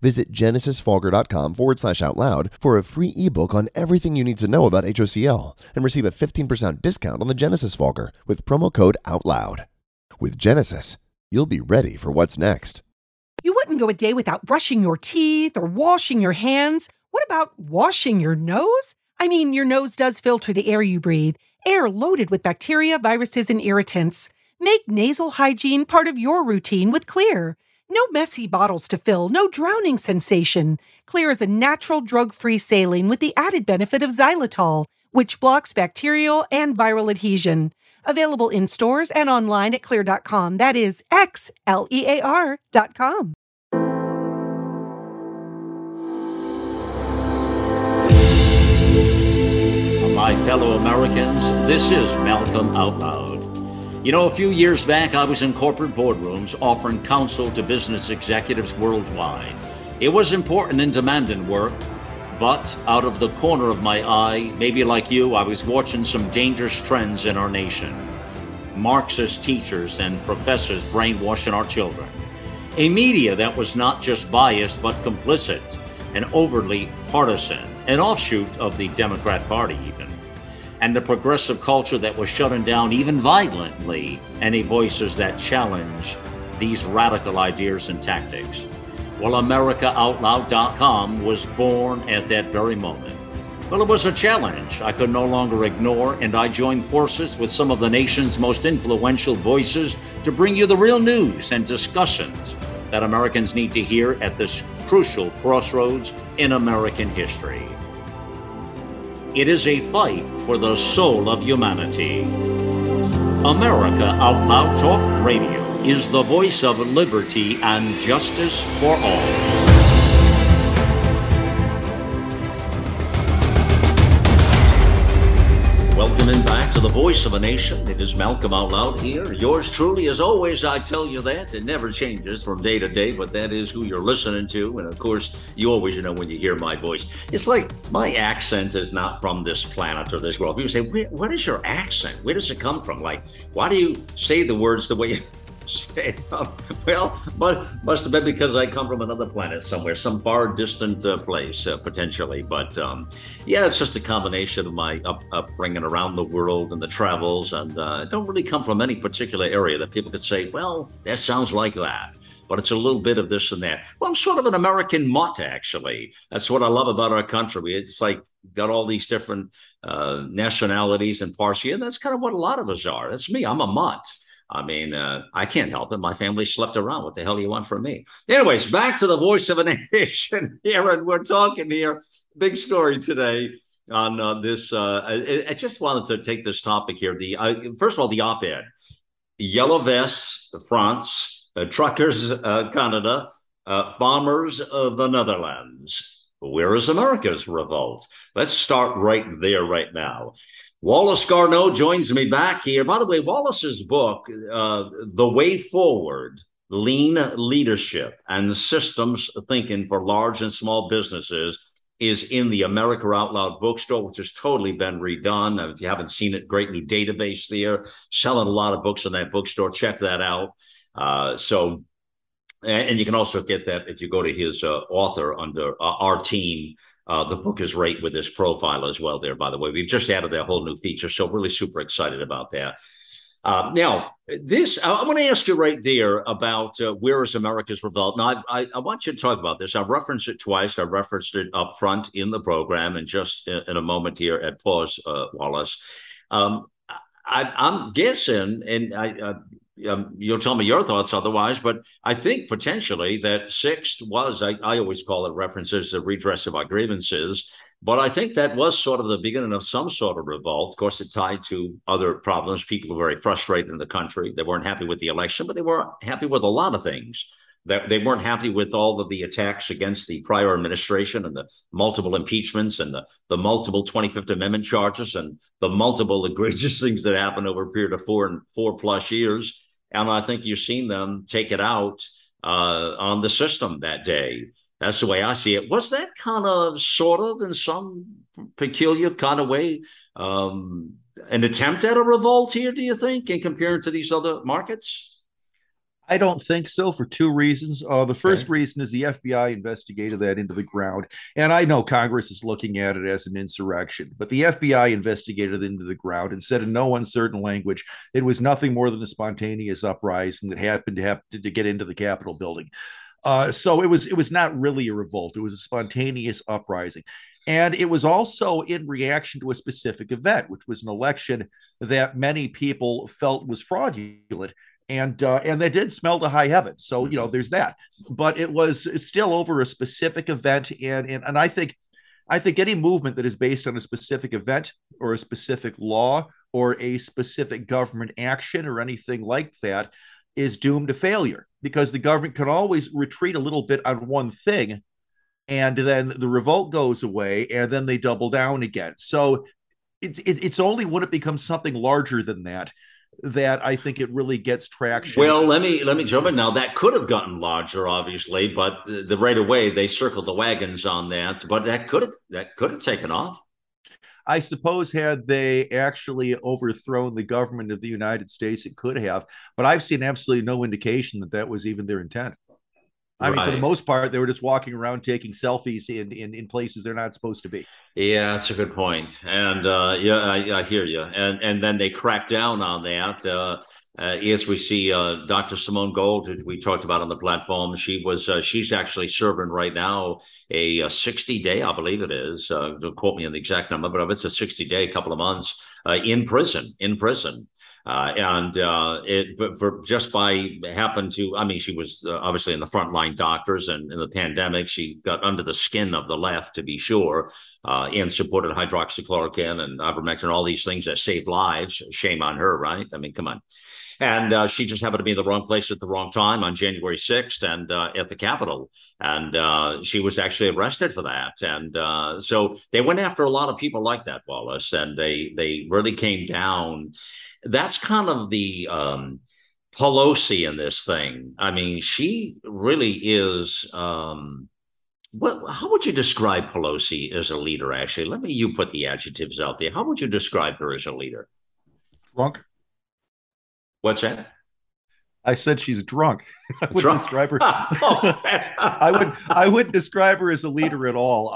Visit genesisfogger.com/outloud for a free ebook on everything you need to know about HOCL and receive a 15% discount on the Genesis Fogger with promo code OUTLOUD. With Genesis, you'll be ready for what's next. You wouldn't go a day without brushing your teeth or washing your hands. What about washing your nose? I mean, your nose does filter the air you breathe. Air loaded with bacteria, viruses, and irritants. Make nasal hygiene part of your routine with Clear. No messy bottles to fill, no drowning sensation. Clear is a natural drug-free saline with the added benefit of xylitol, which blocks bacterial and viral adhesion. Available in stores and online at clear.com. That is XLEAR.com. my fellow Americans. This is Malcolm Out Loud. You know, a few years back, I was in corporate boardrooms offering counsel to business executives worldwide. It was important and demanding work, but out of the corner of my eye, maybe like you, I was watching some dangerous trends in our nation. Marxist teachers and professors brainwashing our children. A media that was not just biased, but complicit and overtly partisan, an offshoot of the Democrat Party even, and the progressive culture that was shutting down even violently any voices that challenge these radical ideas and tactics. Well, AmericaOutloud.com was born at that very moment. Well, it was a challenge I could no longer ignore, and I joined forces with some of the nation's most influential voices to bring you the real news and discussions that Americans need to hear at this crucial crossroads in American history. It is a fight for the soul of humanity. America Out Loud Talk Radio is the voice of liberty and justice for all. Welcome back to The Voice of a Nation. It is Malcolm Out Loud here. Yours truly, as always, I tell you that. It never changes from day to day, but that is who you're listening to. And of course, you always know when you hear my voice. It's like my accent is not from this planet or this world. People say, what is your accent? Where does it come from? Like, why do you say the words the way you say them? Well, must have been because I come from another planet somewhere, some far distant place, potentially. But yeah, it's just a combination of my upbringing around the world and the travels. And I don't really come from any particular area that people could say, well, that sounds like that. But it's a little bit of this and that. Well, I'm sort of an American mutt, actually. That's what I love about our country. It's like got all these different nationalities and parts here. And that's kind of what a lot of us are. That's me. I'm a mutt. I mean, I can't help it. My family slept around. What the hell do you want from me? Anyways, back to The Voice of a Nation here. And we're talking here. Big story today on this. I just wanted to take this topic here. First of all, the op-ed. Yellow vests, France, truckers, Canada, bombers of the Netherlands. Where is America's revolt? Let's start right there right now. Wallace Garneau joins me back here. By the way, Wallace's book, The Way Forward, Lean Leadership and Systems Thinking for Large and Small Businesses, is in the America Out Loud bookstore, which has totally been redone. If you haven't seen it, great new database there. Selling a lot of books in that bookstore. Check that out. And you can also get that if you go to his author under Our Team. The book is right with this profile as well there, by the way. We've just added that whole new feature, so really super excited about that. Now, I want to ask you right there about where is America's revolt? Now, I want you to talk about this. I've referenced it twice. I referenced it up front in the program and just in a moment here at pause, Wallace. I'm guessing, and you'll tell me your thoughts otherwise, but I think potentially that sixth was, I always call it references, the redress of our grievances, but I think that was sort of the beginning of some sort of revolt. Of course, it tied to other problems. People were very frustrated in the country. They weren't happy with the election, but they were happy with a lot of things. They weren't happy with all of the attacks against the prior administration and the multiple impeachments and the multiple 25th Amendment charges and the multiple egregious things that happened over a period of four plus years. And I think you've seen them take it out on the system that day. That's the way I see it. Was that kind of sort of in some peculiar kind of way an attempt at a revolt here, do you think, in compared to these other markets? I don't think so for two reasons. The first reason is the FBI investigated that into the ground. And I know Congress is looking at it as an insurrection, but the FBI investigated it into the ground and said in no uncertain language, it was nothing more than a spontaneous uprising that happened to have to get into the Capitol building. So it was not really a revolt. It was a spontaneous uprising. And it was also in reaction to a specific event, which was an election that many people felt was fraudulent. And they did smell to high heaven. So, you know, there's that. But it was still over a specific event. And I think any movement that is based on a specific event or a specific law or a specific government action or anything like that is doomed to failure, because the government can always retreat a little bit on one thing. And then the revolt goes away and then they double down again. So it's only when it becomes something larger than that that I think it really gets traction. Well, let me jump in now. That could have gotten larger, obviously, but the right away they circled the wagons on that. But that could have taken off. I suppose had they actually overthrown the government of the United States, it could have. But I've seen absolutely no indication that that was even their intent. I mean, for the most part, they were just walking around taking selfies in places they're not supposed to be. Yeah, that's a good point. And I hear you. And then they cracked down on that. Yes, we see Dr. Simone Gold, who we talked about on the platform. She's actually serving right now a 60-day, I believe it is. Don't quote me on the exact number, but it's a 60-day, couple of months in prison. She was obviously in the frontline doctors, and in the pandemic, she got under the skin of the left, to be sure, and supported hydroxychloroquine and ivermectin, all these things that save lives. Shame on her, right? I mean, come on. And she just happened to be in the wrong place at the wrong time on January 6th and at the Capitol. And she was actually arrested for that. And so they went after a lot of people like that, Wallace, and they really came down. That's kind of the Pelosi in this thing. I mean, she really is. How would you describe Pelosi as a leader, actually? You put the adjectives out there. How would you describe her as a leader? Drunk. What's that? I said she's drunk. Describe her. I wouldn't describe her as a leader at all.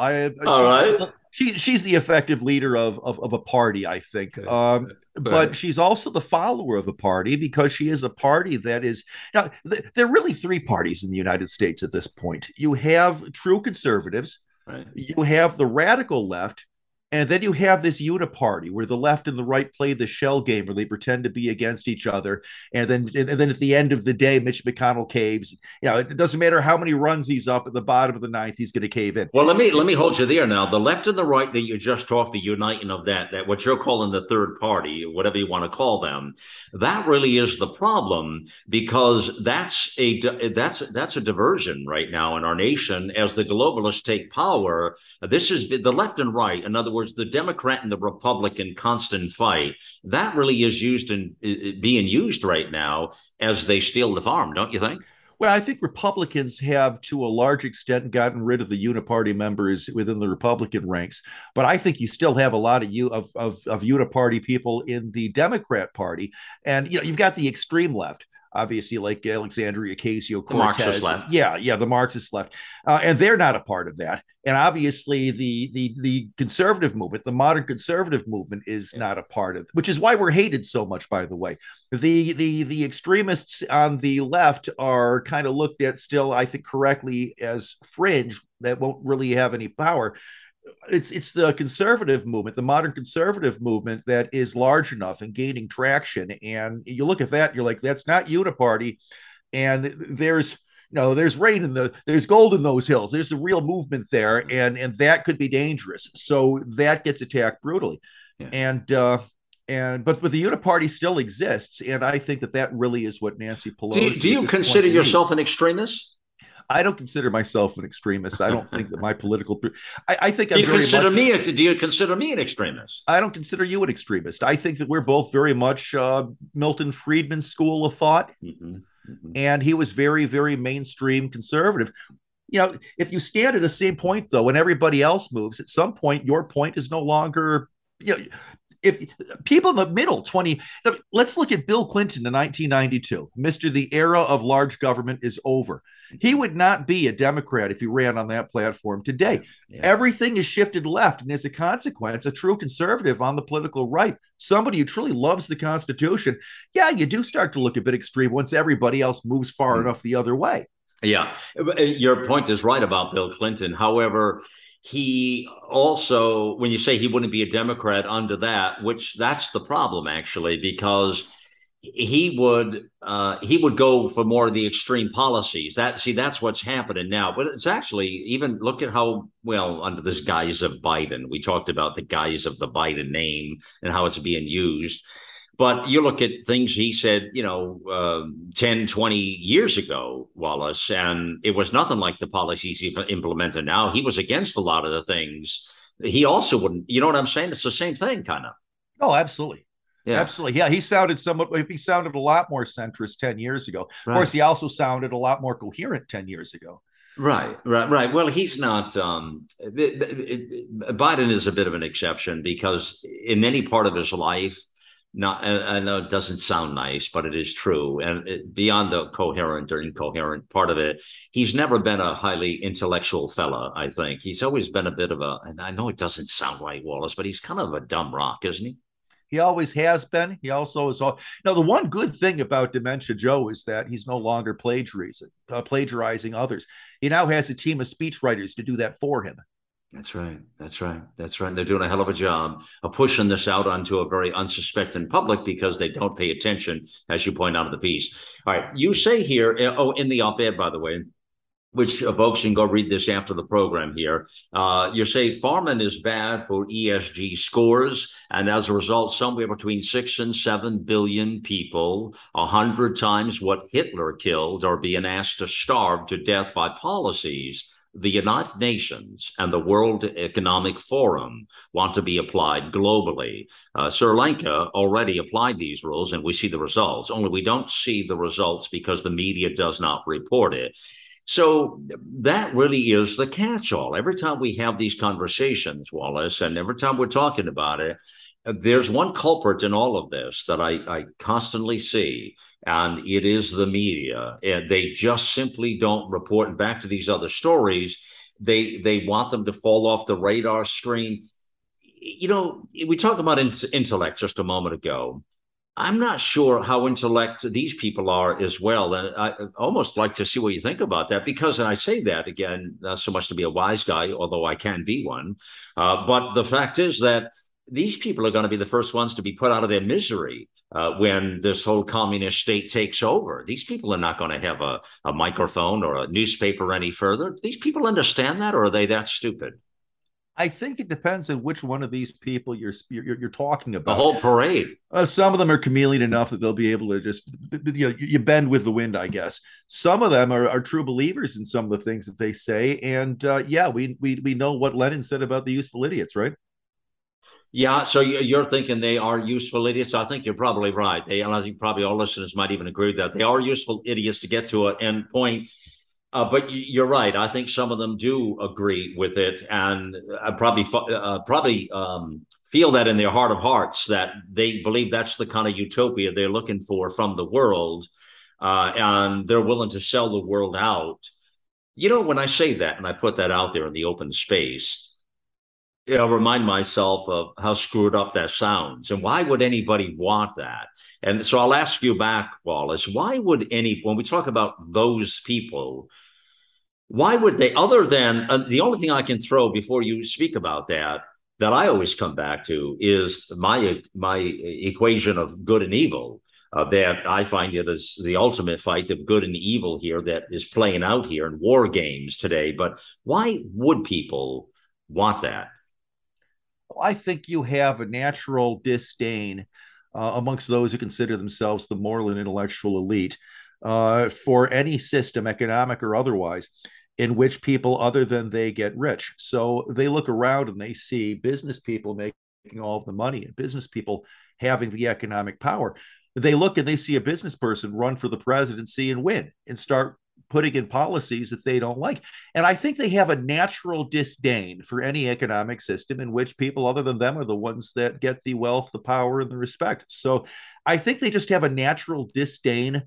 She's the effective leader of a party, I think. But she's also the follower of a party, because she is a party that is now. There are really three parties in the United States at this point. You have true conservatives, right. You have the radical left. And then you have this uniparty where the left and the right play the shell game, where they pretend to be against each other. And then at the end of the day, Mitch McConnell caves. You know, it doesn't matter how many runs he's up at the bottom of the ninth, he's going to cave in. Well, let me hold you there now. The left and the right that you just talked, the uniting of that what you're calling the third party, whatever you want to call them, that really is the problem, because that's a diversion right now in our nation as the globalists take power. This is the left and right. In other words, the Democrat and the Republican constant fight, that really is being used right now as they steal the farm, don't you think? Well, I think Republicans have, to a large extent, gotten rid of the uniparty members within the Republican ranks. But I think you still have a lot of uniparty people in the Democrat Party. And you've got the extreme left, obviously, like Alexandria Ocasio-Cortez. The Marxist left. Yeah, the Marxist left. And they're not a part of that. And obviously, the conservative movement, the modern conservative movement, is not a part of it, which is why we're hated so much, by the way. The extremists on the left are kind of looked at still, I think, correctly as fringe that won't really have any power. It's the conservative movement, the modern conservative movement, that is large enough and gaining traction. And you look at that, you're like, that's not uniparty. And there's rain there's gold in those hills. There's a real movement there. And that could be dangerous. So that gets attacked brutally. Yeah. But the uniparty still exists. And I think that really is what Nancy Pelosi. Do you consider yourself an extremist? I don't consider myself an extremist. I don't think that my political. I think I'm very much. Do you consider me an extremist? I don't consider you an extremist. I think that we're both very much Milton Friedman's school of thought, and he was very, very mainstream conservative. You know, if you stand at the same point though, when everybody else moves, at some point your point is no longer. You know, if people in the middle let's look at Bill Clinton in 1992, Mr. The era of large government is over. He would not be a Democrat if he ran on that platform today. Yeah. Everything is shifted left. And as a consequence, a true conservative on the political right, somebody who truly loves the Constitution. Yeah, you do start to look a bit extreme once everybody else moves far enough the other way. Yeah, your point is right about Bill Clinton. However, he also, when you say he wouldn't be a Democrat under that, that's the problem, actually, because he would go for more of the extreme policies. That's what's happening now. But it's actually, even look at how, well, under this guise of Biden, we talked about the guise of the Biden name and how it's being used. But you look at things he said, 10, 20 years ago, Wallace, and it was nothing like the policies he implemented now. He was against a lot of the things he also wouldn't. You know what I'm saying? It's the same thing, kind of. Oh, absolutely. Yeah. Absolutely. Yeah, he sounded somewhat, he sounded a lot more centrist 10 years ago. Right. Of course, he also sounded a lot more coherent 10 years ago. Right. Well, he's not. Biden is a bit of an exception because in any part of his life, I know it doesn't sound nice, but it is true. And beyond the coherent or incoherent part of it, he's never been a highly intellectual fella, I think. He's always been a bit of a, and I know it doesn't sound right, Wallace, but he's kind of a dumb rock, isn't he? He always has been. He also is. Now, the one good thing about Dementia Joe is that he's no longer plagiarizing others. He now has a team of speechwriters to do that for him. That's right. They're doing a hell of a job of pushing this out onto a very unsuspecting public because they don't pay attention, as you point out in the piece. All right. You say here, in the op-ed, by the way, which folks can go read this after the program here. You say farming is bad for ESG scores. And as a result, somewhere between 6 and 7 billion people, 100 times what Hitler killed, are being asked to starve to death by policies the United Nations and the World Economic Forum want to be applied globally. Sri Lanka already applied these rules, and we see the results, only we don't see the results because the media does not report it. So that really is the catch-all. Every time we have these conversations, Wallace, and every time we're talking about it, there's one culprit in all of this that I constantly see, and it is the media. And they just simply don't report. And back to these other stories, they want them to fall off the radar screen. You know, we talked about intellect just a moment ago. I'm not sure how intellect these people are as well. And I almost like to see what you think about that, because, and I say that again, not so much to be a wise guy, although I can be one. But the fact is that these people are going to be the first ones to be put out of their misery when this whole communist state takes over. These people are not going to have a microphone or a newspaper any further. Do these people understand that, or are they that stupid? I think it depends on which one of these people you're talking about. The whole parade. Some of them are chameleon enough that they'll be able to just, you know, you bend with the wind, I guess. Some of them are true believers in some of the things that they say. And yeah, we know what Lenin said about the useful idiots, right? Yeah, so you're thinking they are useful idiots. I think you're probably right. And I think probably all listeners might even agree with that. They are useful idiots to get to an end point. But you're right. I think some of them do agree with it, and probably feel that in their heart of hearts that they believe that's the kind of utopia they're looking for from the world, and they're willing to sell the world out. You know, when I say that and I put that out there in the open space, you know, remind myself of how screwed up that sounds. And why would anybody want that? And so I'll ask you back, Wallace, why would when we talk about those people, why would they, other than the only thing I can throw before you speak about that I always come back to is my equation of good and evil, that I find it is the ultimate fight of good and evil here that is playing out here in war games today. But why would people want that? I think you have a natural disdain amongst those who consider themselves the moral and intellectual elite for any system, economic or otherwise, in which people other than they get rich. So they look around and they see business people making all of the money and business people having the economic power. They look and they see a business person run for the presidency and win and start putting in policies that they don't like. And I think they have a natural disdain for any economic system in which people other than them are the ones that get the wealth, the power, and the respect. So I think they just have a natural disdain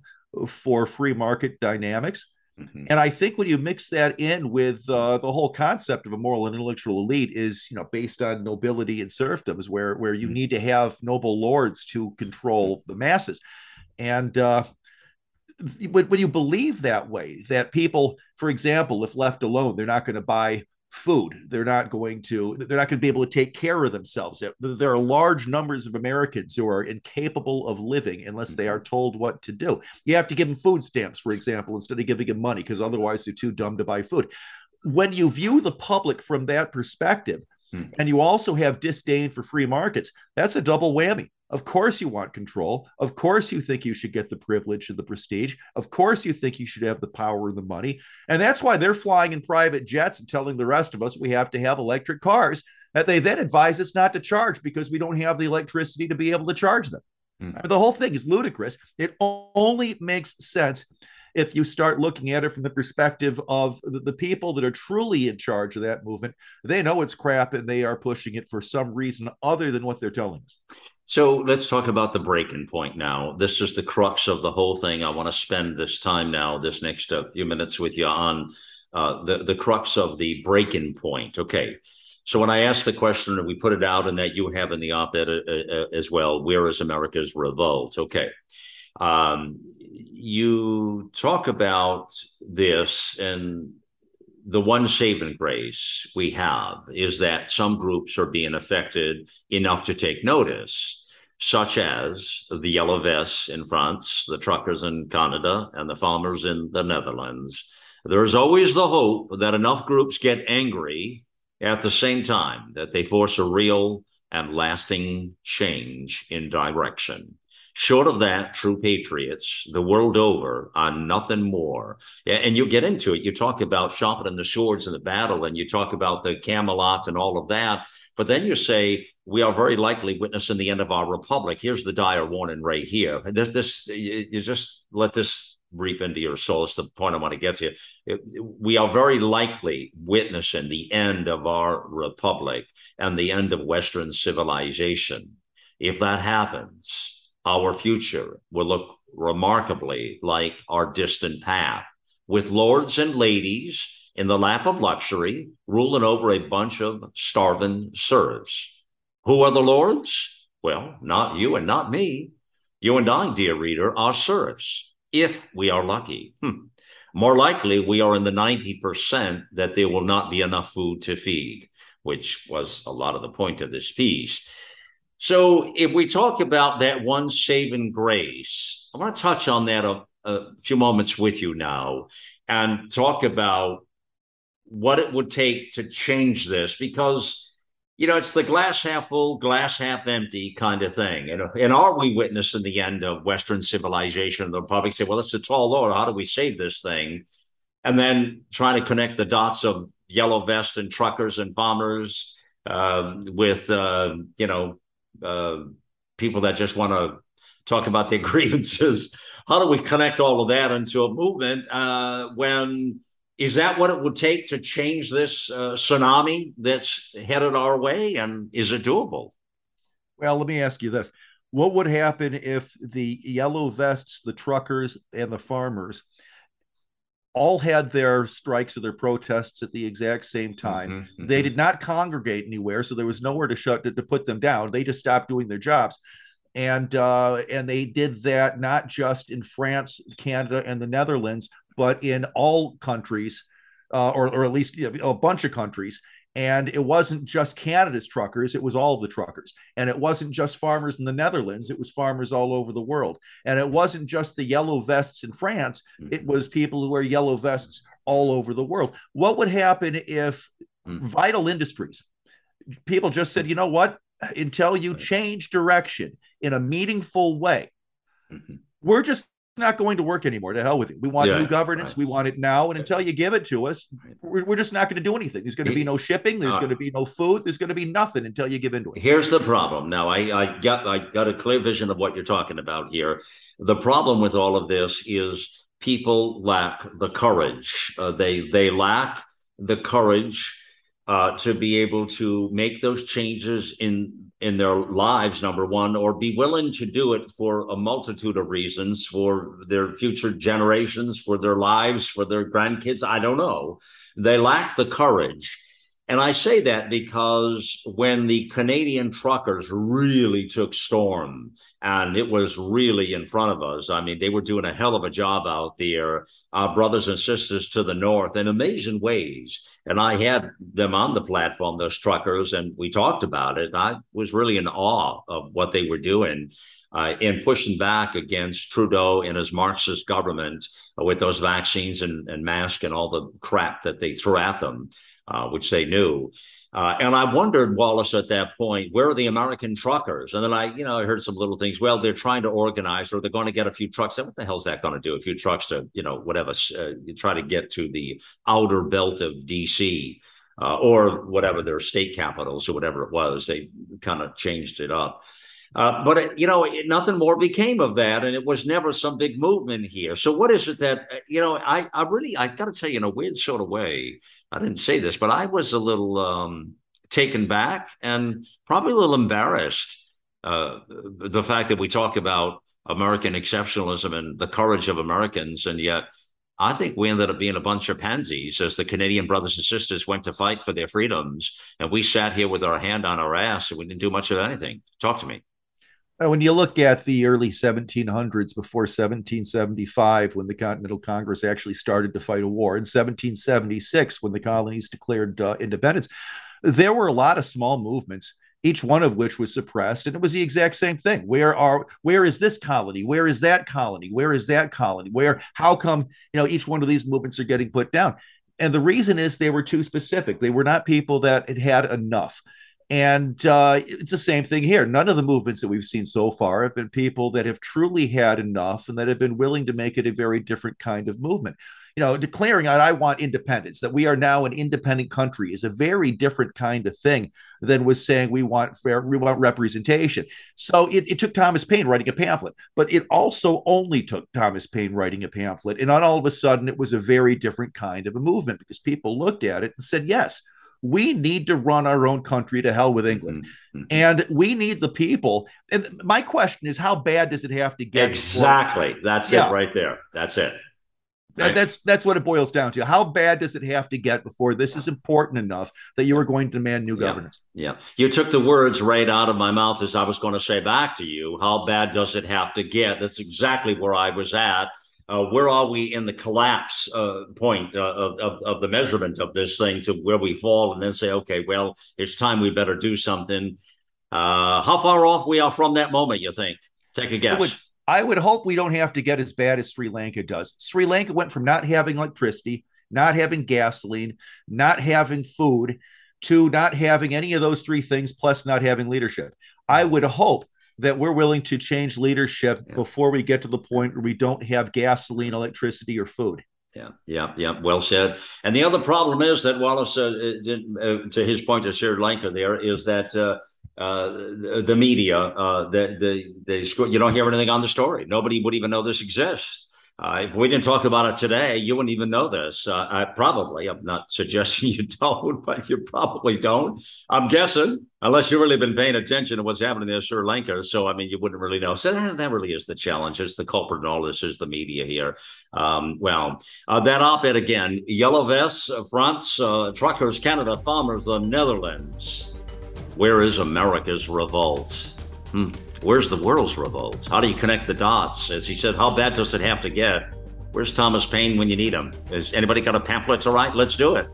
for free market dynamics. Mm-hmm. And I think when you mix that in with the whole concept of a moral and intellectual elite is, you know, based on nobility and serfdoms, where you need to have noble lords to control the masses. And when you believe that way, that people, for example, if left alone, they're not going to buy food, they're not going to be able to take care of themselves. There are large numbers of Americans who are incapable of living unless they are told what to do. You have to give them food stamps, for example, instead of giving them money, because otherwise they're too dumb to buy food. When you view the public from that perspective, and you also have disdain for free markets, that's a double whammy. Of course you want control. Of course you think you should get the privilege and the prestige. Of course you think you should have the power and the money. And that's why they're flying in private jets and telling the rest of us we have to have electric cars, that they then advise us not to charge because we don't have the electricity to be able to charge them. Mm. The whole thing is ludicrous. It only makes sense if you start looking at it from the perspective of the people that are truly in charge of that movement. They know it's crap and they are pushing it for some reason other than what they're telling us. So let's talk about the breaking point now. This is the crux of the whole thing. I want to spend this time now, this next few minutes with you on the crux of the breaking point. Okay. So when I asked the question, and we put it out and that you have in the op-ed as well, where is America's revolt? Okay. You talk about this, and the one saving grace we have is that some groups are being affected enough to take notice, such as the Yellow Vests in France, the truckers in Canada, and the farmers in the Netherlands. There is always the hope that enough groups get angry at the same time that they force a real and lasting change in direction. Short of that, true patriots the world over are nothing more. And you get into it. You talk about sharpening the swords in the battle, and you talk about the Camelot and all of that. But then you say, we are very likely witnessing the end of our republic. Here's the dire warning right here. This you just let this reap into your soul. It's the point I want to get to. We are very likely witnessing the end of our republic and the end of Western civilization. If that happens, our future will look remarkably like our distant past, with lords and ladies in the lap of luxury ruling over a bunch of starving serfs. Who are the lords? Well, not you and not me. You and I, dear reader, are serfs, if we are lucky. More likely, we are in the 90% that there will not be enough food to feed, which was a lot of the point of this piece. So if we talk about that one saving grace, I want to touch on that a few moments with you now and talk about what it would take to change this, because, you know, it's the glass half full, glass half empty kind of thing. And are we witnessing the end of Western civilization? The public say, well, it's a tall order. How do we save this thing? And then trying to connect the dots of Yellow Vest and truckers and farmers with, you know, people that just want to talk about their grievances. How do we connect all of that into a movement? When is that what it would take to change this tsunami that's headed our way? And is it doable? Well, let me ask you this. What would happen if the Yellow Vests, the truckers, and the farmers all had their strikes or their protests at the exact same time? Mm-hmm, mm-hmm. They did not congregate anywhere, so there was nowhere to to put them down. They just stopped doing their jobs. And they did that not just in France, Canada, and the Netherlands, but in all countries, or at least, you know, a bunch of countries. And it wasn't just Canada's truckers, it was all the truckers. And it wasn't just farmers in the Netherlands, it was farmers all over the world. And it wasn't just the Yellow Vests in France, it was people who wear yellow vests all over the world. What would happen if vital industries, people just said, you know what, until you change direction in a meaningful way, we're just not going to work anymore. To hell with it. We want new governance. Right. We want it now. And until you give it to us, we're just not going to do anything. There's going to be no shipping. There's going to be no food. There's going to be nothing until you give in to it. Here's the problem. Now, I got a clear vision of what you're talking about here. The problem with all of this is people lack the courage. They lack the courage to be able to make those changes in their lives, number one, or be willing to do it for a multitude of reasons, for their future generations, for their lives, for their grandkids. I don't know. They lack the courage. And I say that because when the Canadian truckers really took storm and it was really in front of us, I mean, they were doing a hell of a job out there, our brothers and sisters to the north in amazing ways. And I had them on the platform, those truckers, and we talked about it. I was really in awe of what they were doing in pushing back against Trudeau and his Marxist government with those vaccines and masks and all the crap that they threw at them. Which they knew. And I wondered, Wallace, at that point, where are the American truckers? And then I heard some little things. Well, they're trying to organize, or they're going to get a few trucks. What the hell is that going to do? A few trucks to, you know, whatever, you try to get to the outer belt of D.C. or whatever their state capitals or whatever it was. They kind of changed it up. But, nothing more became of that. And it was never some big movement here. So what is it that, I got to tell you, in a weird sort of way, I didn't say this, but I was a little taken back and probably a little embarrassed. The fact that we talk about American exceptionalism and the courage of Americans, and yet I think we ended up being a bunch of pansies as the Canadian brothers and sisters went to fight for their freedoms. And we sat here with our hand on our ass and we didn't do much of anything. Talk to me. When you look at the early 1700s, before 1775, when the Continental Congress actually started to fight a war, in 1776, when the colonies declared independence, there were a lot of small movements, each one of which was suppressed. And it was the exact same thing. Where is this colony? Where is that colony? Where is that colony? How come, each one of these movements are getting put down? And the reason is they were too specific. They were not people that had enough. And it's the same thing here. None of the movements that we've seen so far have been people that have truly had enough and that have been willing to make it a very different kind of movement. Declaring out, I want independence, that we are now an independent country, is a very different kind of thing than was saying we want fair, we want representation. So it took Thomas Paine writing a pamphlet, but it also only took Thomas Paine writing a pamphlet. And all of a sudden, it was a very different kind of a movement because people looked at it and said, yes, we need to run our own country, to hell with England. Mm-hmm. And we need the people. And my question is, how bad does it have to get? Exactly. That's it right there. That's it. Right. That's what it boils down to. How bad does it have to get before this is important enough that you are going to demand new governance? Yeah. You took the words right out of my mouth as I was going to say back to you. How bad does it have to get? That's exactly where I was at. Where are we in the collapse point of the measurement of this thing to where we fall and then say, okay, well, it's time we better do something. How far off we are from that moment, you think? Take a guess. I would hope we don't have to get as bad as Sri Lanka does. Sri Lanka went from not having electricity, not having gasoline, not having food, to not having any of those three things, plus not having leadership. I would hope that we're willing to change leadership before we get to the point where we don't have gasoline, electricity, or food. Yeah. Well said. And the other problem is that Wallace, to his point of Sri Lanka there, is that the media, you don't hear anything on the story. Nobody would even know this exists. If we didn't talk about it today, you wouldn't even know this. I'm not suggesting you don't, but you probably don't. I'm guessing, unless you've really been paying attention to what's happening there in Sri Lanka. So, you wouldn't really know. So that really is the challenge. It's the culprit and all this is the media here. That op-ed again, Yellow Vests, France, Truckers, Canada, Farmers, the Netherlands. Where is America's revolt? Where's the world's revolt? How do you connect the dots? As he said, how bad does it have to get? Where's Thomas Paine when you need him? Has anybody got a pamphlet to write? Let's do it.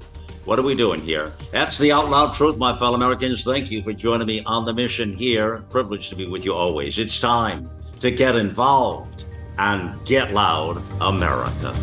What are we doing here? That's the Out Loud Truth, my fellow Americans. Thank you for joining me on the mission here. Privileged to be with you always. It's time to get involved and get loud, America.